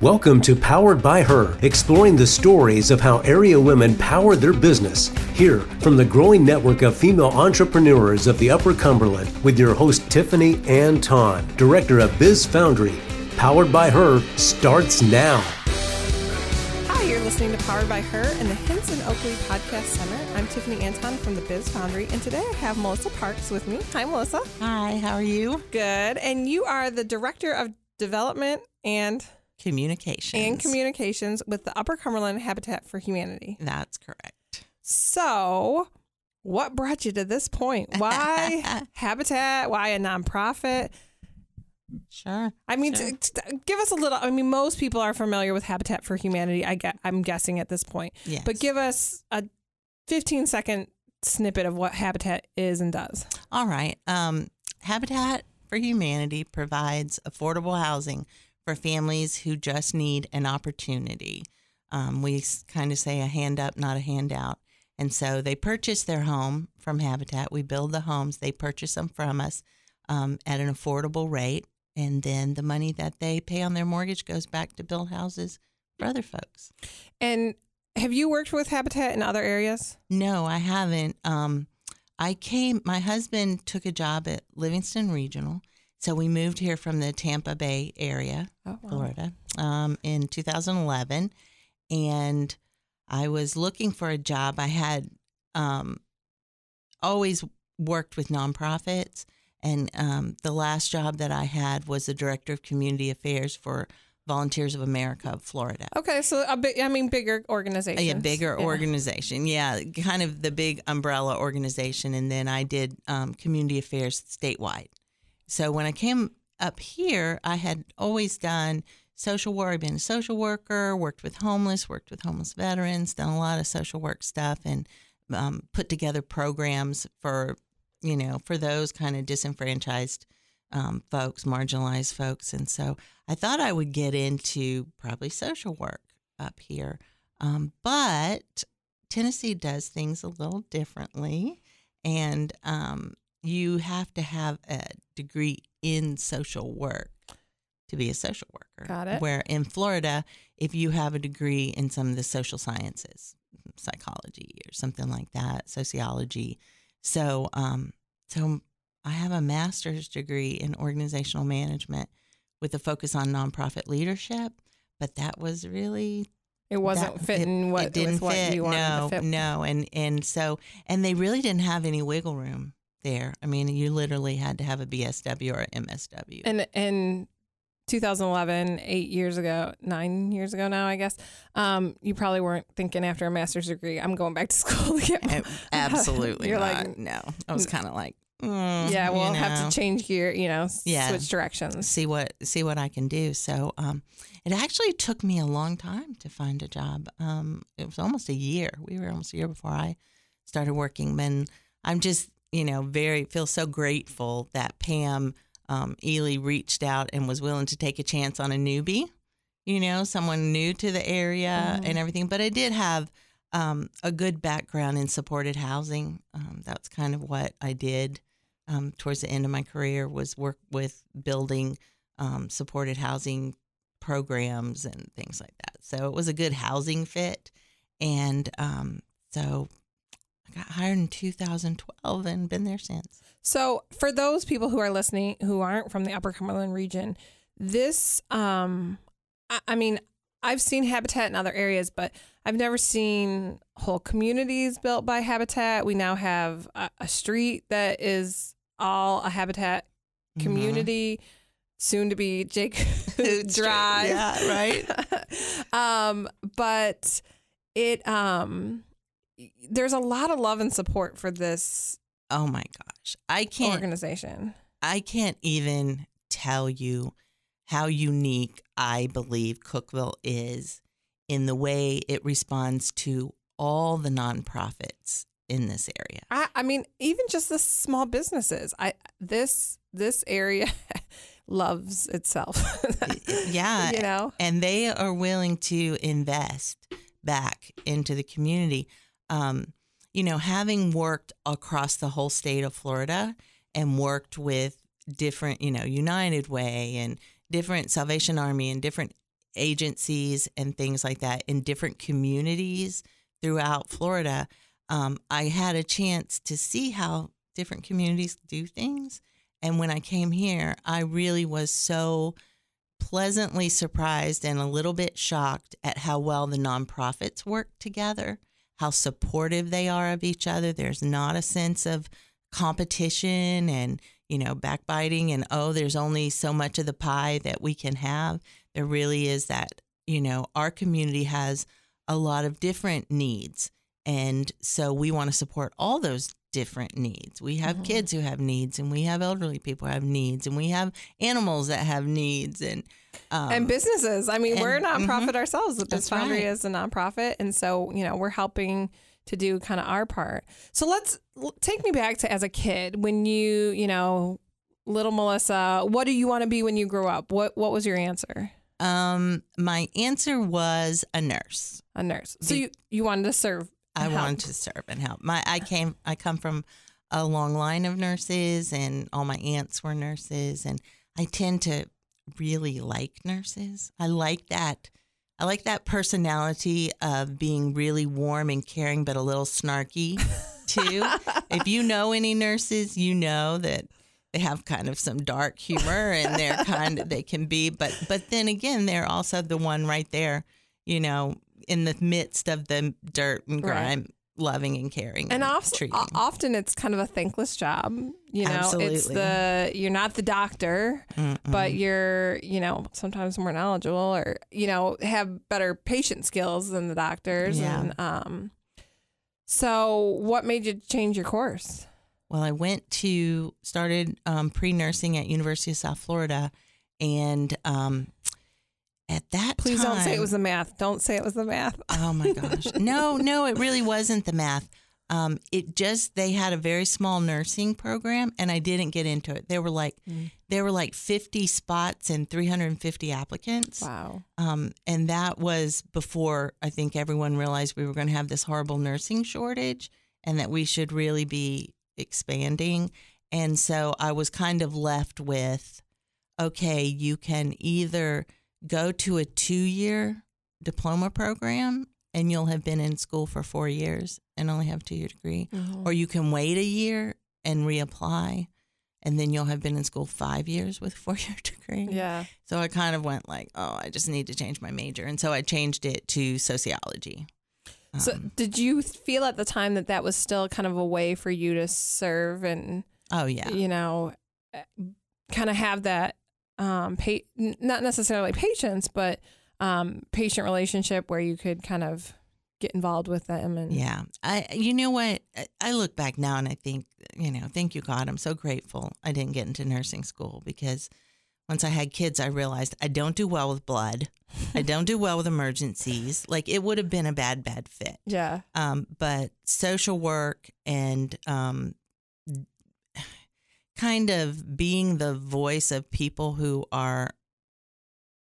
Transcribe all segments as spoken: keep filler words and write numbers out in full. Welcome to Powered by Her, exploring the stories of how area women power their business. Hear from the growing network of female entrepreneurs of the Upper Cumberland with your host Tiffany Anton, Director of Biz Foundry. Powered by Her starts now. Hi, you're listening to Powered by Her and the Hinson Oakley Podcast Center. I'm Tiffany Anton from the Biz Foundry, and today I have Melissa Parks with me. Hi, Melissa. Hi, how are you? Good. And you are the Director of Development and... Communications. And communications with the Upper Cumberland Habitat for Humanity. That's correct. So, what brought you to this point? Why Habitat? Why a nonprofit? Sure. I mean, sure. T- t- give us a little. I mean, most people are familiar with Habitat for Humanity, I get, I'm guessing at this point. Yes. But give us a fifteen second snippet of what Habitat is and does. All right. Um, Habitat for Humanity provides affordable housing for families who just need an opportunity. Um, we kind of say a hand up, not a handout. And so they purchase their home from Habitat. We build the homes. They purchase them from us um, at an affordable rate. And then the money that they pay on their mortgage goes back to build houses for other folks. And have you worked with Habitat in other areas? No, I haven't. Um, I came, my husband took a job at Livingston Regional. So we moved here from the Tampa Bay area, oh, wow. Florida, um, in two thousand eleven, and I was looking for a job. I had um, always worked with nonprofits, and um, the last job that I had was the Director of Community Affairs for Volunteers of America of Florida. Okay, so a big, I mean, bigger organization. Yeah, bigger yeah. organization. Yeah, kind of the big umbrella organization, and then I did um, community affairs statewide. So when I came up here, I had always done social work. I've been a social worker, worked with homeless, worked with homeless veterans, done a lot of social work stuff, and um, put together programs for, you know, for those kind of disenfranchised um, folks, marginalized folks. And so I thought I would get into probably social work up here. Um, but Tennessee does things a little differently, and um, you have to have a degree in social work to be a social worker. Got it. Where in Florida, if you have a degree in some of the social sciences, psychology or something like that, sociology. So, um, so I have a master's degree in organizational management with a focus on nonprofit leadership, but that was really it wasn't that, fitting it, what it didn't with what fit. You wanted no, to fit. No, and and so and they really didn't have any wiggle room there. I mean, you literally had to have a B S W or an M S W. And in two thousand eleven, eight years ago, nine years ago now, I guess, um, you probably weren't thinking after a master's degree, I'm going back to school to get my... Absolutely You're not. Like, no, I was kind of like, mm, yeah, we'll you know. have to change gear, you know, yeah. switch directions. See what see what I can do. So um, it actually took me a long time to find a job. Um, it was almost a year. We were almost a year before I started working. And I'm just... you know, very, feel so grateful that Pam um, Ely reached out and was willing to take a chance on a newbie, you know, someone new to the area oh. and everything. But I did have um, a good background in supported housing. Um, that's kind of what I did um, towards the end of my career was work with building um, supported housing programs and things like that. So it was a good housing fit. And um, so... I got hired in two thousand twelve and been there since. So for those people who are listening who aren't from the Upper Cumberland region, this, um, I, I mean, I've seen Habitat in other areas, but I've never seen whole communities built by Habitat. We now have a, a street that is all a Habitat community, mm-hmm. soon to be Jake Drive. Yeah, right. um, but it... Um, There's a lot of love and support for this. Oh my gosh. I can't organization. I can't even tell you how unique I believe Cookeville is in the way it responds to all the nonprofits in this area. I, I mean, even just the small businesses. I this this area loves itself. Yeah. You know? And they are willing to invest back into the community. Um, you know, having worked across the whole state of Florida and worked with different, you know, United Way and different Salvation Army and different agencies and things like that in different communities throughout Florida, um, I had a chance to see how different communities do things. And when I came here, I really was so pleasantly surprised and a little bit shocked at how well the nonprofits work together, how supportive they are of each other. There's not a sense of competition and, you know, backbiting and, oh, there's only so much of the pie that we can have. There really is that, you know, our community has a lot of different needs. And so we want to support all those different needs. We have mm-hmm. kids who have needs, and we have elderly people who have needs, and we have animals that have needs, and um, and businesses. I mean, and, we're a nonprofit mm-hmm. ourselves. The Biz Foundry is a nonprofit, and so you know we're helping to do kind of our part. So let's take me back to as a kid when you you know little Melissa. What do you want to be when you grow up? What what was your answer? Um, my answer was a nurse. A nurse. So the, you you wanted to serve. I wanted to serve and help. My, I came, I come from a long line of nurses, and all my aunts were nurses, and I tend to really like nurses. I like that. I like that personality of being really warm and caring, but a little snarky too. If you know any nurses, you know that they have kind of some dark humor, and they're kind of, they can be, but, but then again, they're also the one right there, you know, in the midst of the dirt and grime, right. loving and caring and, and of, treating. Often it's kind of a thankless job. You know, Absolutely. It's the, you're not the doctor, Mm-mm. but you're, you know, sometimes more knowledgeable or, you know, have better patient skills than the doctors. Yeah. And um, so what made you change your course? Well, I went to, started um, pre-nursing at University of South Florida, and um at that Please time. Please don't say it was the math. Don't say it was the math. Oh, my gosh. No, no, it really wasn't the math. Um, it just, they had a very small nursing program, and I didn't get into it. There were like mm. there were like fifty spots and three hundred fifty applicants. Wow. Um, and that was before I think everyone realized we were going to have this horrible nursing shortage and that we should really be expanding. And so I was kind of left with, okay, you can either go to a two-year diploma program and you'll have been in school for four years and only have a two-year degree. Mm-hmm. Or you can wait a year and reapply, and then you'll have been in school five years with a four-year degree. Yeah. So I kind of went like, oh, I just need to change my major. And so I changed it to sociology. So um, did you feel at the time that that was still kind of a way for you to serve and, oh yeah, you know, kind of have that, Um, pa- not necessarily patients, but um, patient relationship where you could kind of get involved with them. And yeah, I, you know what? I look back now and I think, you know, thank you, God. I'm so grateful I didn't get into nursing school, because once I had kids, I realized I don't do well with blood. I don't do well with emergencies. Like, it would have been a bad, bad fit. Yeah. Um, but social work and, um, kind of being the voice of people who are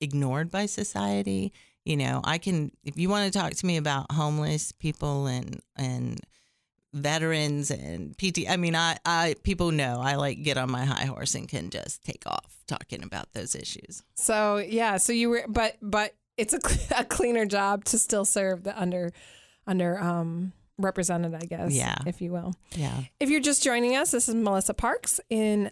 ignored by society. You know, I can, if you want to talk to me about homeless people and, and veterans and P T, I mean, I, I, people know I like get on my high horse and can just take off talking about those issues. So, yeah. So you were, but, but it's a, a cleaner job to still serve the under, under, um, represented, I guess, yeah. if you will. Yeah. If you're just joining us, this is Melissa Parks in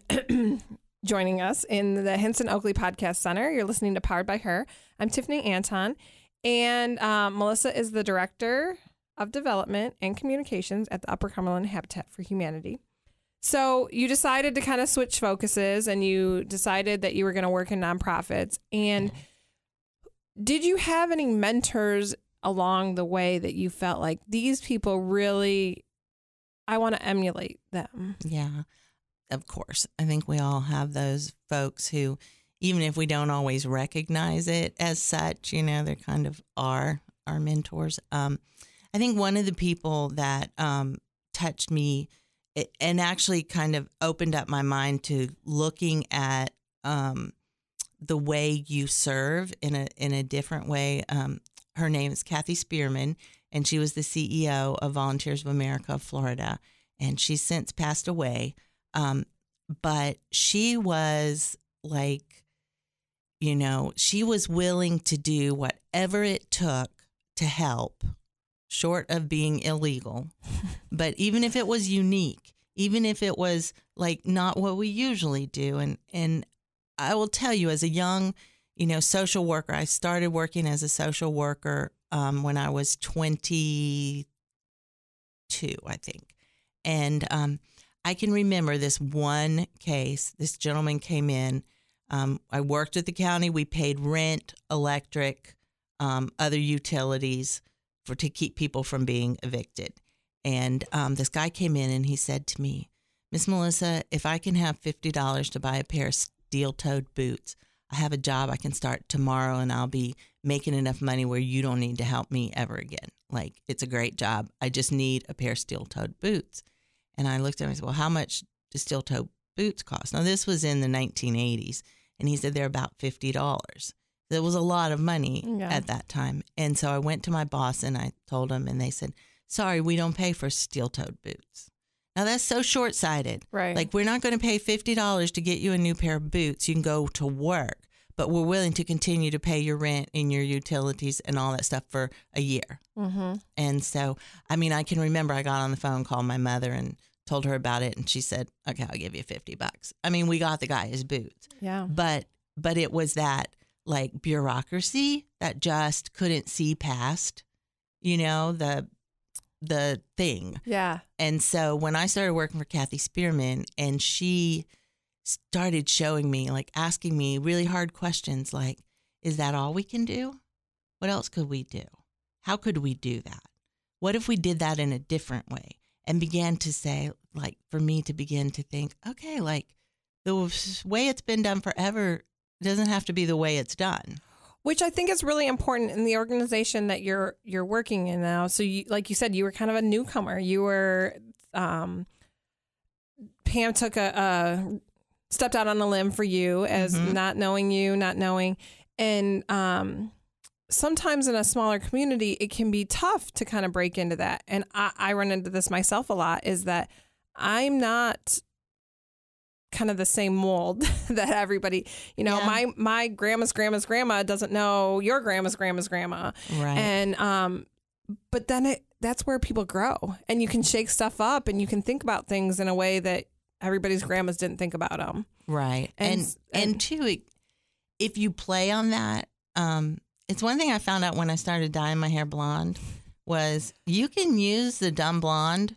joining us in the Hinson Oakley Podcast Center. You're listening to Powered by Her. I'm Tiffany Anton, and uh, Melissa is the Director of Development and Communications at the Upper Cumberland Habitat for Humanity. So you decided to kind of switch focuses, and you decided that you were going to work in nonprofits. And did you have any mentors along the way that you felt like these people really, I want to emulate them? Yeah, of course. I think we all have those folks who, even if we don't always recognize it as such, you know, they're kind of our, our mentors. Um, I think one of the people that um, touched me and actually kind of opened up my mind to looking at um, the way you serve in a, in a different way, um, her name is Kathy Spearman, and she was the C E O of Volunteers of America of Florida, and she's since passed away. Um, but she was like, You know, she was willing to do whatever it took to help, short of being illegal. But even if it was unique, even if it was like not what we usually do. And, and I will tell you, as a young, you know, social worker, I started working as a social worker um, when I was twenty-two, I think. And um, I can remember this one case. This gentleman came in. Um, I worked at the county. We paid rent, electric, um, other utilities for to keep people from being evicted. And um, this guy came in and he said to me, "Miss Melissa, if I can have fifty dollars to buy a pair of steel-toed boots, I have a job I can start tomorrow, and I'll be making enough money where you don't need to help me ever again. Like, it's a great job. I just need a pair of steel-toed boots." And I looked at him and said, "Well, how much do steel-toed boots cost?" Now, this was in the nineteen eighties, and he said they're about fifty dollars. That was a lot of money yeah. at that time. And so I went to my boss and I told him, and they said, "Sorry, we don't pay for steel-toed boots." Now, that's so short-sighted. Right. Like, we're not going to pay fifty dollars to get you a new pair of boots. You can go to work, but we're willing to continue to pay your rent and your utilities and all that stuff for a year. Mm-hmm. And so, I mean, I can remember I got on the phone, called my mother, and told her about it, and she said, "Okay, I'll give you fifty bucks. I mean, we got the guy his boots. Yeah. But but it was that, like, bureaucracy that just couldn't see past, you know, the... the thing. Yeah. And so when I started working for Kathy Spearman, and she started showing me, like, asking me really hard questions, like, is that all we can do? What else could we do? How could we do that? What if we did that in a different way? And began to say, like, for me to begin to think, okay, like, the way it's been done forever doesn't have to be the way it's done. Which I think is really important in the organization that you're you're working in now. So, you, like you said, you were kind of a newcomer. You were, um, Pam took a, a, stepped out on a limb for you as mm-hmm. not knowing you, not knowing. And um, sometimes in a smaller community, it can be tough to kind of break into that. And I, I run into this myself a lot, is that I'm not kind of the same mold that everybody, you know, yeah. my my grandma's grandma's grandma doesn't know your grandma's grandma's grandma. Right. And um, but then it, that's where people grow, and you can shake stuff up, and you can think about things in a way that everybody's grandmas didn't think about them. Right. And and, and, and too, it, if you play on that, um, it's one thing I found out when I started dyeing my hair blonde was you can use the dumb blonde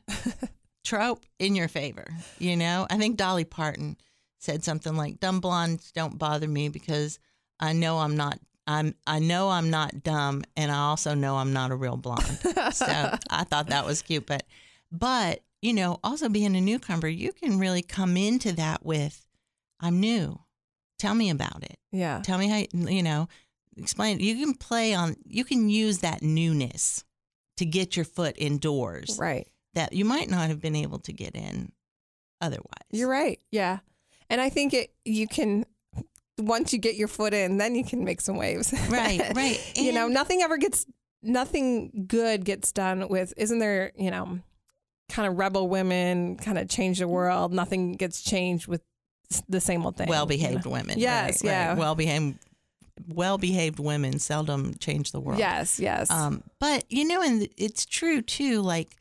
trope in your favor. You know, I think Dolly Parton said something like, "Dumb blondes don't bother me because I know I'm not I'm I know I'm not dumb, and I also know I'm not a real blonde." So I thought that was cute, but but you know, also being a newcomer, you can really come into that with, "I'm new. Tell me about it." Yeah. Tell me how, you know, explain. You can play on you can use that newness to get your foot indoors. Right. That you might not have been able to get in otherwise. You're right. Yeah. And I think it you can, once you get your foot in, then you can make some waves. Right, right. And you know, nothing ever gets, nothing good gets done with, isn't there, you know, kind of rebel women, kind of change the world. Nothing gets changed with the same old thing. Well-behaved you know? women. Yes, right, yeah. Right. Well-behaved well-behaved women seldom change the world. Yes, yes. Um, but, you know, and it's true, too, like,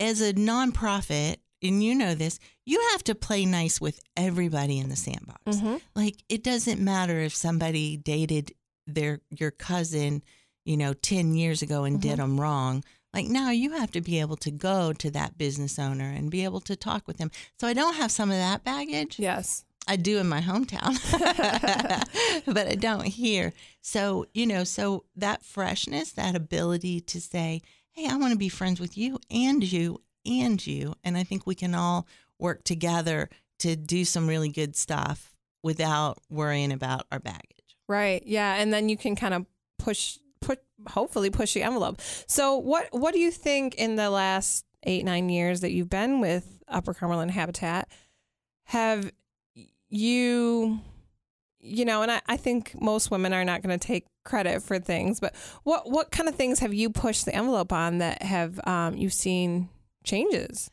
as a nonprofit, and you know this, you have to play nice with everybody in the sandbox. Mm-hmm. Like, it doesn't matter if somebody dated their your cousin, you know, ten years ago and mm-hmm. did them wrong. Like, now you have to be able to go to that business owner and be able to talk with them. So I don't have some of that baggage. Yes. I do in my hometown, but I don't here. So, you know, so that freshness, that ability to say, "Hey, I want to be friends with you and you and you." And I think we can all work together to do some really good stuff without worrying about our baggage. Right. Yeah. And then you can kind of push, put, hopefully push the envelope. So what, what do you think in the last eight, nine years that you've been with Upper Cumberland Habitat, have you, you know, and I, I think most women are not going to take credit for things, but what what kind of things have you pushed the envelope on that have um, you've seen changes?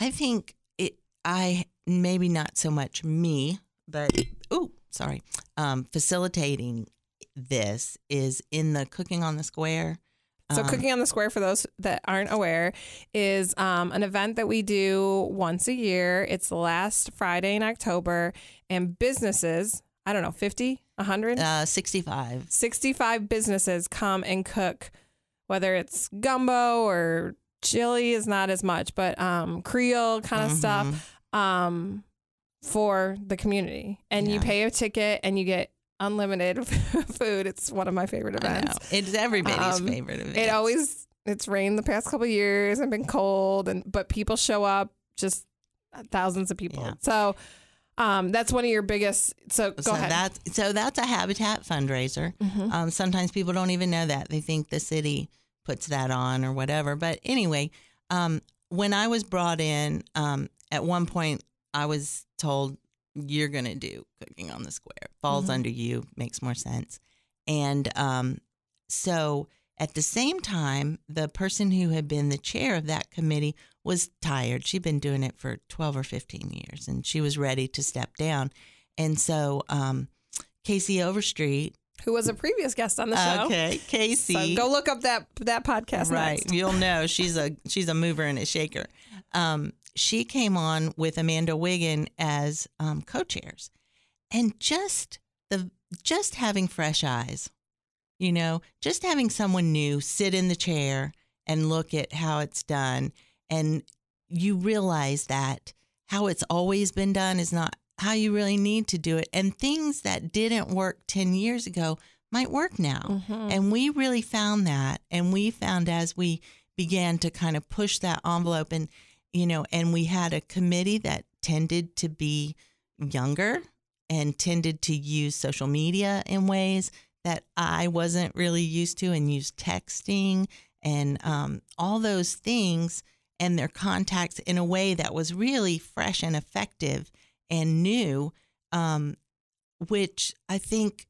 I think it I maybe not so much me, but oh sorry, um, facilitating this is in the Cooking on the Square. So um, Cooking on the Square, for those that aren't aware, is um, an event that we do once a year. It's the last Friday in October, and businesses, I don't know, fifty, one hundred? Uh, sixty-five. sixty-five businesses come and cook, whether it's gumbo or chili is not as much, but um, Creole kind of mm-hmm. stuff um, for the community. And yeah. you pay a ticket and you get unlimited food. It's one of my favorite events. It's everybody's um, favorite event. It always it's rained the past couple of years and been cold, and but people show up, just thousands of people. Yeah. So um, that's one of your biggest. So go so ahead. That's, so that's a Habitat fundraiser. Mm-hmm. Um, sometimes people don't even know that. They think the city puts that on or whatever. But anyway, um, when I was brought in, um, at one point I was told, you're going to do Cooking on the Square. Falls mm-hmm. under you, makes more sense. And um, so at the same time, the person who had been the chair of that committee was tired. She'd been doing it for twelve or fifteen years, and she was ready to step down. And so um, Casey Overstreet, who was a previous guest on the show. Okay, Casey. So go look up that that podcast. Right, next. You'll know she's a she's a mover and a shaker. Um, she came on with Amanda Wiggin as um, co-chairs, and just the just having fresh eyes, you know, just having someone new sit in the chair and look at how it's done, and you realize that how it's always been done is not how you really need to do it. And things that didn't work ten years ago might work now. Mm-hmm. And we really found that. And we found as we began to kind of push that envelope and, you know, and we had a committee that tended to be younger and tended to use social media in ways that I wasn't really used to, and use texting and um, all those things and their contacts in a way that was really fresh and effective and new, um, which I think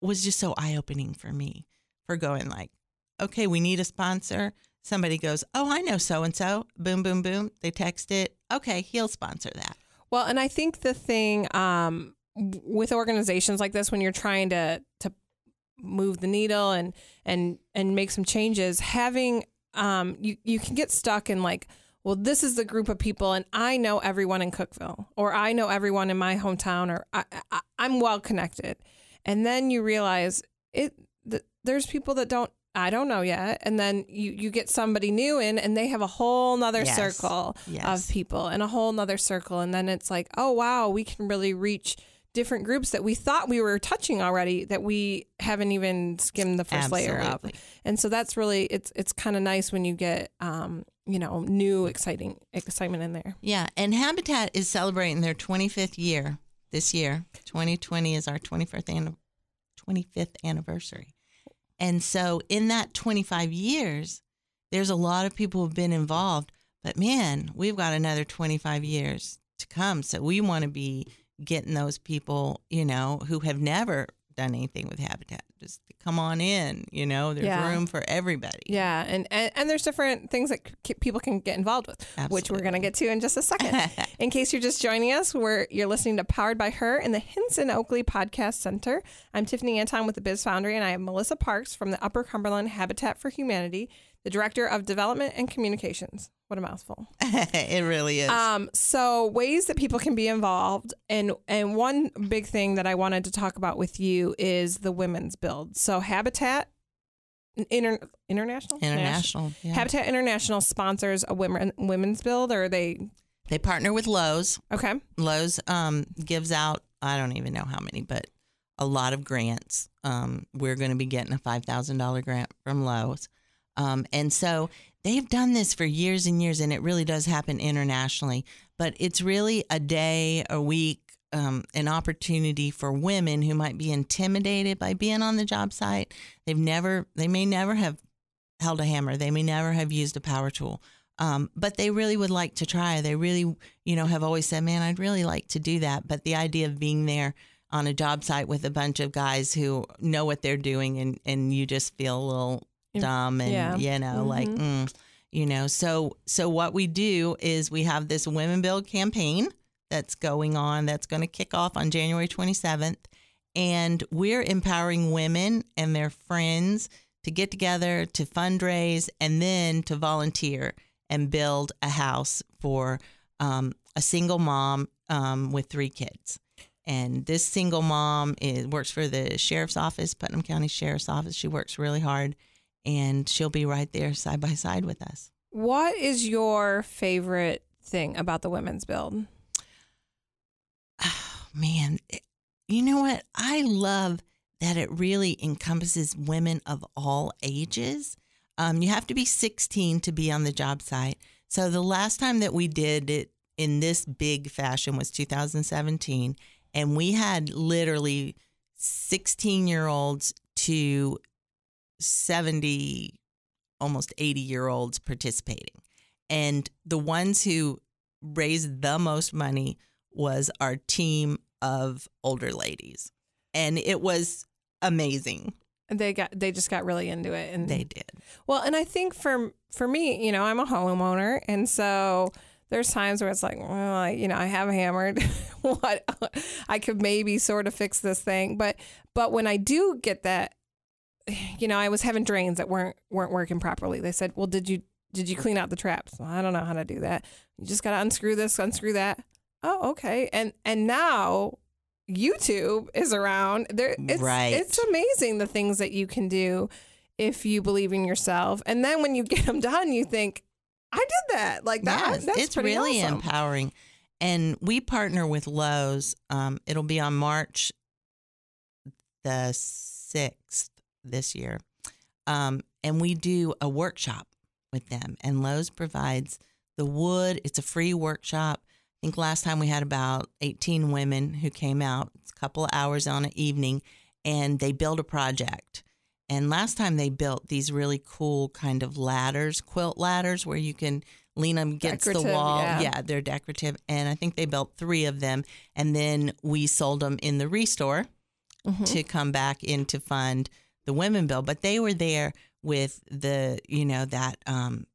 was just so eye-opening for me, for going like, okay, we need a sponsor. Somebody goes, oh, I know so-and-so. Boom, boom, boom. They text it. Okay, he'll sponsor that. Well, and I think the thing um, with organizations like this, when you're trying to to move the needle and and, and make some changes, having, um, you, you can get stuck in like, well, this is the group of people, and I know everyone in Cookeville, or I know everyone in my hometown, or I, I, I'm well connected. And then you realize it. Th- there's people that don't, I don't know yet. And then you, you get somebody new in, and they have a whole nother yes. circle yes. of people, and a whole nother circle. And then it's like, oh, wow, we can really reach different groups that we thought we were touching already, that we haven't even skimmed the first Absolutely. Layer of. And so that's really, it's it's kind of nice when you get, um, you know, new exciting excitement in there. Yeah. And Habitat is celebrating their twenty-fifth year this year. twenty twenty is our twenty-fifth anniversary. And so in that twenty-five years, there's a lot of people who've been involved, but man, we've got another twenty-five years to come. So we want to be getting those people, you know, who have never done anything with Habitat, just come on in, you know, there's yeah. room for everybody. Yeah. And, and, and there's different things that c- people can get involved with, Absolutely. Which we're going to get to in just a second. In case you're just joining us, we're, you're listening to Powered by Her in the Hinson Oakley Podcast Center. I'm Tiffany Anton with the Biz Foundry, and I have Melissa Parks from the Upper Cumberland Habitat for Humanity, the Director of Development and Communications. What a mouthful. It really is. Um, so ways that people can be involved. And and one big thing that I wanted to talk about with you is the women's build. So Habitat Inter- International? International. Yeah. Habitat International sponsors a women women's build, or they? They partner with Lowe's. Okay. Lowe's um, gives out, I don't even know how many, but a lot of grants. Um, we're going to be getting a five thousand dollars grant from Lowe's. Um, and so they've done this for years and years, and it really does happen internationally. But it's really a day, a week, um, an opportunity for women who might be intimidated by being on the job site. They've never, they may never have held a hammer. They may never have used a power tool. Um, but they really would like to try. They really, you know, have always said, man, I'd really like to do that. But the idea of being there on a job site with a bunch of guys who know what they're doing, and, and you just feel a little dumb and yeah. you know mm-hmm. like mm, you know so so what we do is we have this Women Build campaign that's going on, that's going to kick off on January twenty-seventh, And we're empowering women and their friends to get together, to fundraise, and then to volunteer and build a house for um, a single mom um, with three kids. And this single mom is, works for the sheriff's office, Putnam County Sheriff's Office. She works really hard, and she'll be right there side by side with us. What is your favorite thing about the Women's Build? Oh, man. It, you know what? I love that it really encompasses women of all ages. Um, you have to be sixteen to be on the job site. So the last time that we did it in this big fashion was two thousand seventeen. And we had literally sixteen-year-olds to seventy, almost eighty-year-olds participating. And the ones who raised the most money was our team of older ladies. And it was amazing. They got they just got really into it. And they did. Well, and I think for, for me, you know, I'm a homeowner, and so there's times where it's like, well, I, you know, I have hammered what I could maybe sort of fix this thing. But but when I do get that, you know, I was having drains that weren't weren't working properly. They said, well, did you did you clean out the traps? Well, I don't know how to do that. You just got to unscrew this, unscrew that. Oh, OK. And and now YouTube is around there. It's, right. It's amazing the things that you can do if you believe in yourself. And then when you get them done, you think, I did that. Like that. Yes, that's it's really awesome. Empowering. And we partner with Lowe's. Um, it'll be on March the sixth this year. Um, and we do a workshop with them. And Lowe's provides the wood. It's a free workshop. I think last time we had about eighteen women who came out. It's a couple of hours on an evening. And they build a project. And last time they built these really cool kind of ladders, quilt ladders, where you can lean them against decorative, the wall. Yeah. yeah, they're decorative. And I think they built three of them. And then we sold them in the Restore mm-hmm. to come back in to fund the Women Build. But they were there with the, you know, that um,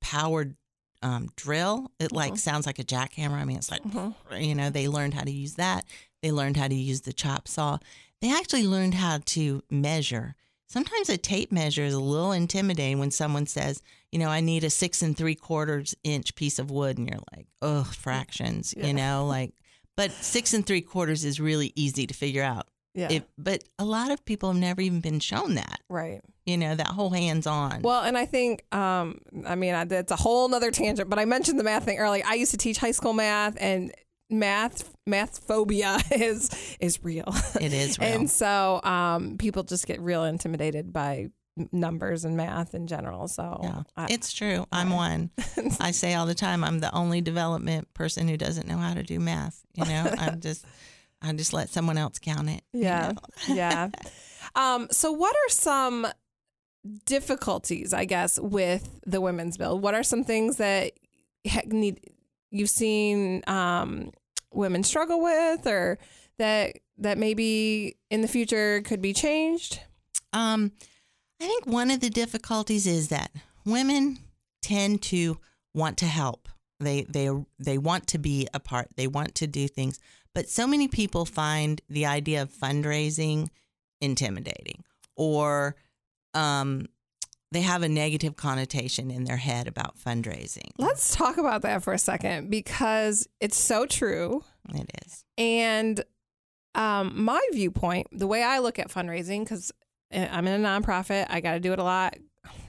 powered um, drill. It mm-hmm. like sounds like a jackhammer. I mean, it's like, mm-hmm. you know, they learned how to use that. They learned how to use the chop saw. They actually learned how to measure. Sometimes a tape measure is a little intimidating when someone says, you know, I need a six and three quarters inch piece of wood. And you're like, oh, fractions, yeah. you know, like, but six and three quarters is really easy to figure out. Yeah. If, but a lot of people have never even been shown that. Right. You know, that whole hands on. Well, and I think, um, I mean, I, that's a whole nother tangent, but I mentioned the math thing earlier. I used to teach high school math, and Math, math phobia is is real. It is real. And so um, people just get real intimidated by numbers and math in general. So yeah. I, it's true. I'm I, one. I say all the time, I'm the only development person who doesn't know how to do math. You know, I just I just let someone else count it. Yeah, you know? yeah. Um, so what are some difficulties, I guess, with the Women's Build? What are some things that need you've seen um, women struggle with, or that that maybe in the future could be changed? Um, I think one of the difficulties is that women tend to want to help. They they they want to be a part. They want to do things. But so many people find the idea of fundraising intimidating, or um they have a negative connotation in their head about fundraising. Let's talk about that for a second, because it's so true. It is. And um, my viewpoint, the way I look at fundraising, because I'm in a nonprofit, I got to do it a lot.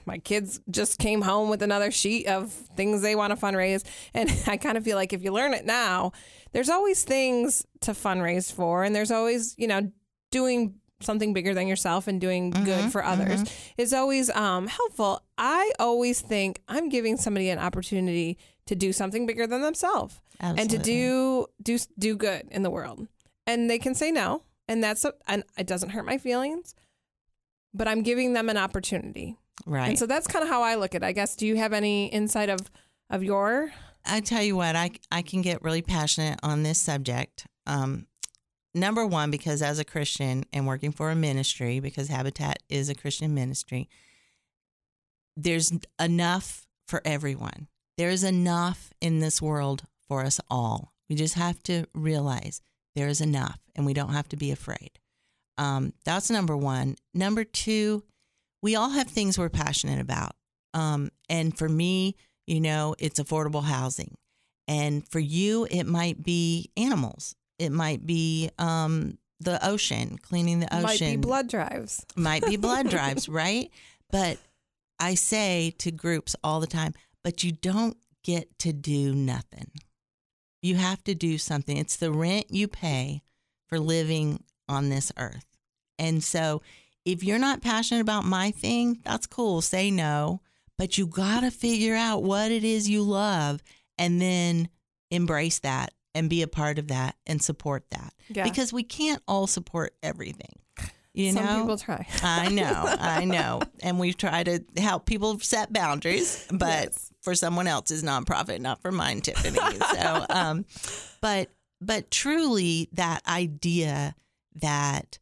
My kids just came home with another sheet of things they want to fundraise. And I kind of feel like if you learn it now, there's always things to fundraise for. And there's always, you know, doing something bigger than yourself and doing mm-hmm, good for others mm-hmm. is always um, helpful. I always think I'm giving somebody an opportunity to do something bigger than themselves and to do, do, do good in the world. And they can say no, and that's, a, and it doesn't hurt my feelings, but I'm giving them an opportunity. Right. And so that's kind of how I look at it, I guess. Do you have any insight of, of your, I tell you what, I, I can get really passionate on this subject. Um, Number one, because as a Christian and working for a ministry, because Habitat is a Christian ministry, there's enough for everyone. There is enough in this world for us all. We just have to realize there is enough, and we don't have to be afraid. Um, that's number one. Number two, we all have things we're passionate about. Um, and for me, you know, it's affordable housing. And for you, it might be animals. It might be um, the ocean, cleaning the ocean. Might be blood drives. Might be blood drives, right? But I say to groups all the time, but you don't get to do nothing. You have to do something. It's the rent you pay for living on this earth. And so if you're not passionate about my thing, that's cool. Say no. But you got to figure out what it is you love and then embrace that and be a part of that and support that. Yeah. Because we can't all support everything. You Some know? People try. I know. I know. And we try to help people set boundaries, but yes. for someone else's nonprofit, not for mine, Tiffany. So, um, but but truly that idea that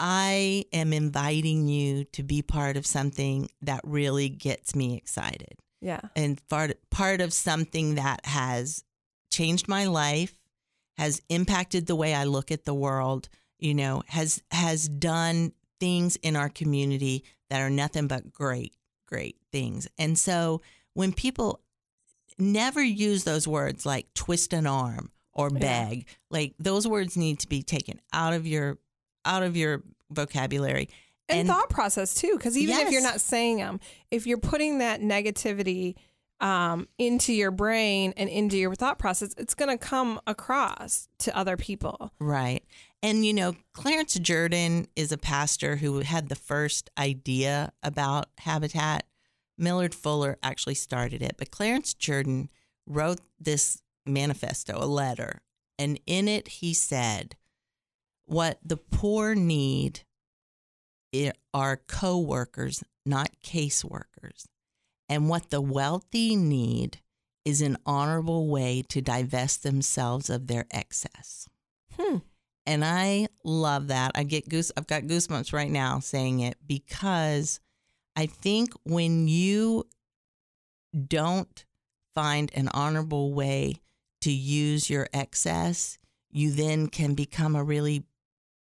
I am inviting you to be part of something that really gets me excited. Yeah. And part, part of something that has changed my life, has impacted the way I look at the world, you know, has has done things in our community that are nothing but great, great things. And so when people never use those words like twist an arm or beg, yeah. like those words need to be taken out of your out of your vocabulary. And, and thought process, too, because even yes. if you're not saying them, if you're putting that negativity um, into your brain and into your thought process, it's going to come across to other people. Right. And, you know, Clarence Jordan is a pastor who had the first idea about Habitat. Millard Fuller actually started it. But Clarence Jordan wrote this manifesto, a letter. And in it, he said, what the poor need are co-workers, not caseworkers. And what the wealthy need is an honorable way to divest themselves of their excess. Hmm. And I love that. I get goose. I've got goosebumps right now saying it, because I think when you don't find an honorable way to use your excess, you then can become a really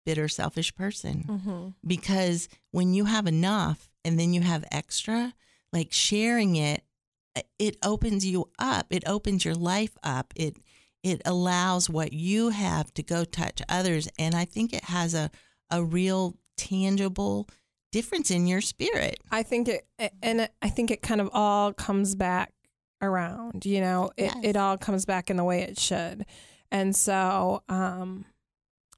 bitter, selfish person. Mm-hmm. Because when you have enough and then you have extra, like sharing it, it opens you up. It opens your life up. It It allows what you have to go touch others. And I think it has a, a real tangible difference in your spirit. I think it, and I think it kind of all comes back around, you know, it, yes. it all comes back in the way it should. And so, um,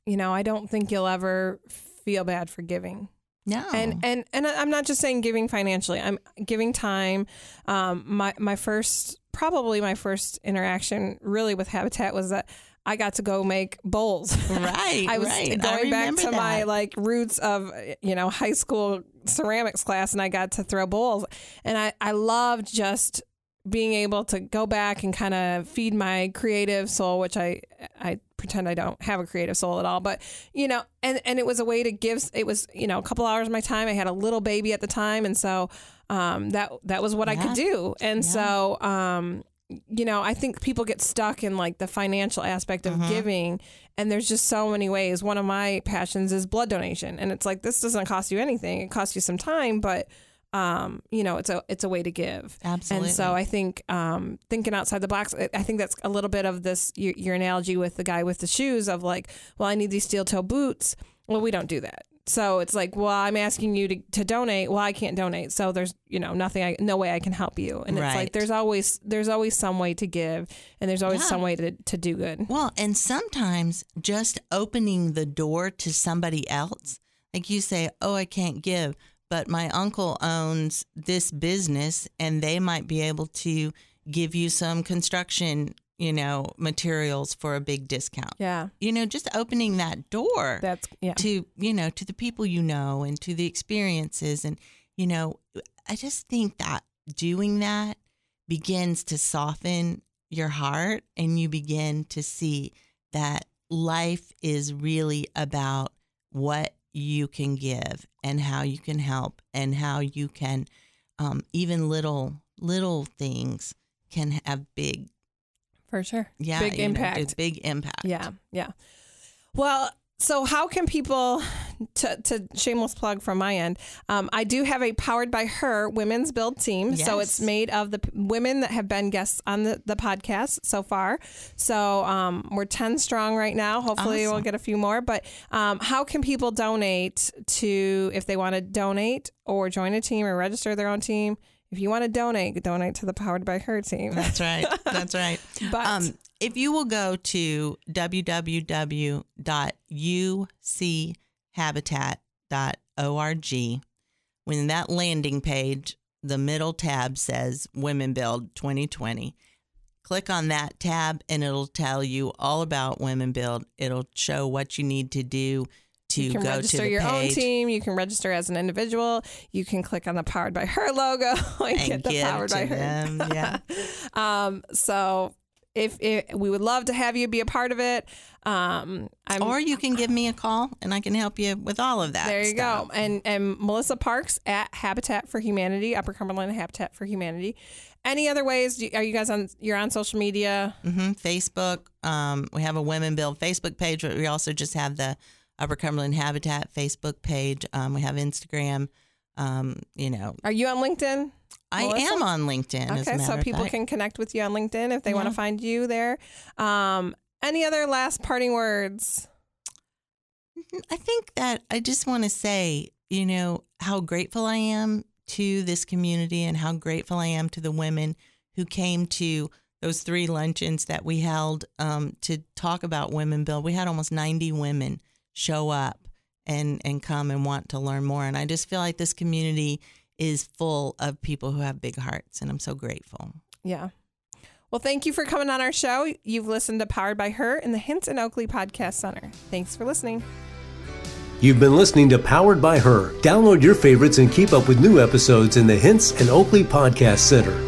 you know, I don't think you'll ever feel bad for giving. No. And, and, and I'm not just saying giving financially, I'm giving time. Um, my, my first, probably my first interaction really with Habitat was that I got to go make bowls. Right. I was right. going I back to that. my like roots of, you know, high school ceramics class, and I got to throw bowls, and I, I loved just being able to go back and kind of feed my creative soul, which I, I pretend I don't have a creative soul at all, but you know, and, and it was a way to give, it was, you know, a couple hours of my time. I had a little baby at the time. And so, um, that, that was what yeah. I could do. And yeah. so, um, you know, I think people get stuck in like the financial aspect of mm-hmm. giving, and there's just so many ways. One of my passions is blood donation. And it's like, this doesn't cost you anything. It costs you some time, but Um, you know, it's a it's a way to give. Absolutely. And so I think um, thinking outside the box, I think that's a little bit of this, your, your analogy with the guy with the shoes of like, well, I need these steel toe boots. Well, we don't do that. So it's like, well, I'm asking you to, to donate. Well, I can't donate. So there's, you know, nothing, I, no way I can help you. And right. it's like, there's always, there's always some way to give, and there's always yeah. some way to, to do good. Well, and sometimes just opening the door to somebody else, like you say, oh, I can't give, but my uncle owns this business and they might be able to give you some construction, you know, materials for a big discount. Yeah. You know, just opening that door That's, yeah. to, you know, to the people you know and to the experiences. And, you know, I just think that doing that begins to soften your heart, and you begin to see that life is really about what you can give and how you can help and how you can um, even little little things can have big for sure yeah big impact know, big impact yeah yeah well So how can people, to, to shameless plug from my end, um, I do have a Powered by Her women's build team. Yes. So it's made of the p- women that have been guests on the, the podcast so far. So um, we're ten strong right now. Hopefully awesome. We'll get a few more. But um, how can people donate to, if they want to donate or join a team or register their own team? If you want to donate, donate to the Powered by Her team. That's right. That's right. But um, if you will go to w w w dot u c habitat dot org, when that landing page, the middle tab says Women Build twenty twenty. Click on that tab and it'll tell you all about Women Build. It'll show what you need to do. To you can go register to the your page. Own team. You can register as an individual. You can click on the Powered by Her logo and, and get the Powered by them. Her. Yeah. um, so if, if we would love to have you be a part of it. Um, I'm, or you can give me a call and I can help you with all of that. There you stuff. Go. And and Melissa Parks at Habitat for Humanity, Upper Cumberland Habitat for Humanity. Any other ways? Do, are you guys on? You're on social media. Mm-hmm. Facebook. Um, we have a Women Build Facebook page, but we also just have the Upper Cumberland Habitat Facebook page. Um, we have Instagram. Um, you know, are you on LinkedIn? I Melissa? am on LinkedIn. Okay, as a so people fact. can connect with you on LinkedIn if they yeah. want to find you there. Um, any other last parting words? I think that I just want to say, you know, how grateful I am to this community and how grateful I am to the women who came to those three luncheons that we held um, to talk about Women Build. We had almost ninety women show up and, and come and want to learn more. And I just feel like this community is full of people who have big hearts, and I'm so grateful. Yeah. Well, thank you for coming on our show. You've listened to Powered by Her in the Hinson Oakley Podcast Center. Thanks for listening. You've been listening to Powered by Her. Download your favorites and keep up with new episodes in the Hinson Oakley Podcast Center.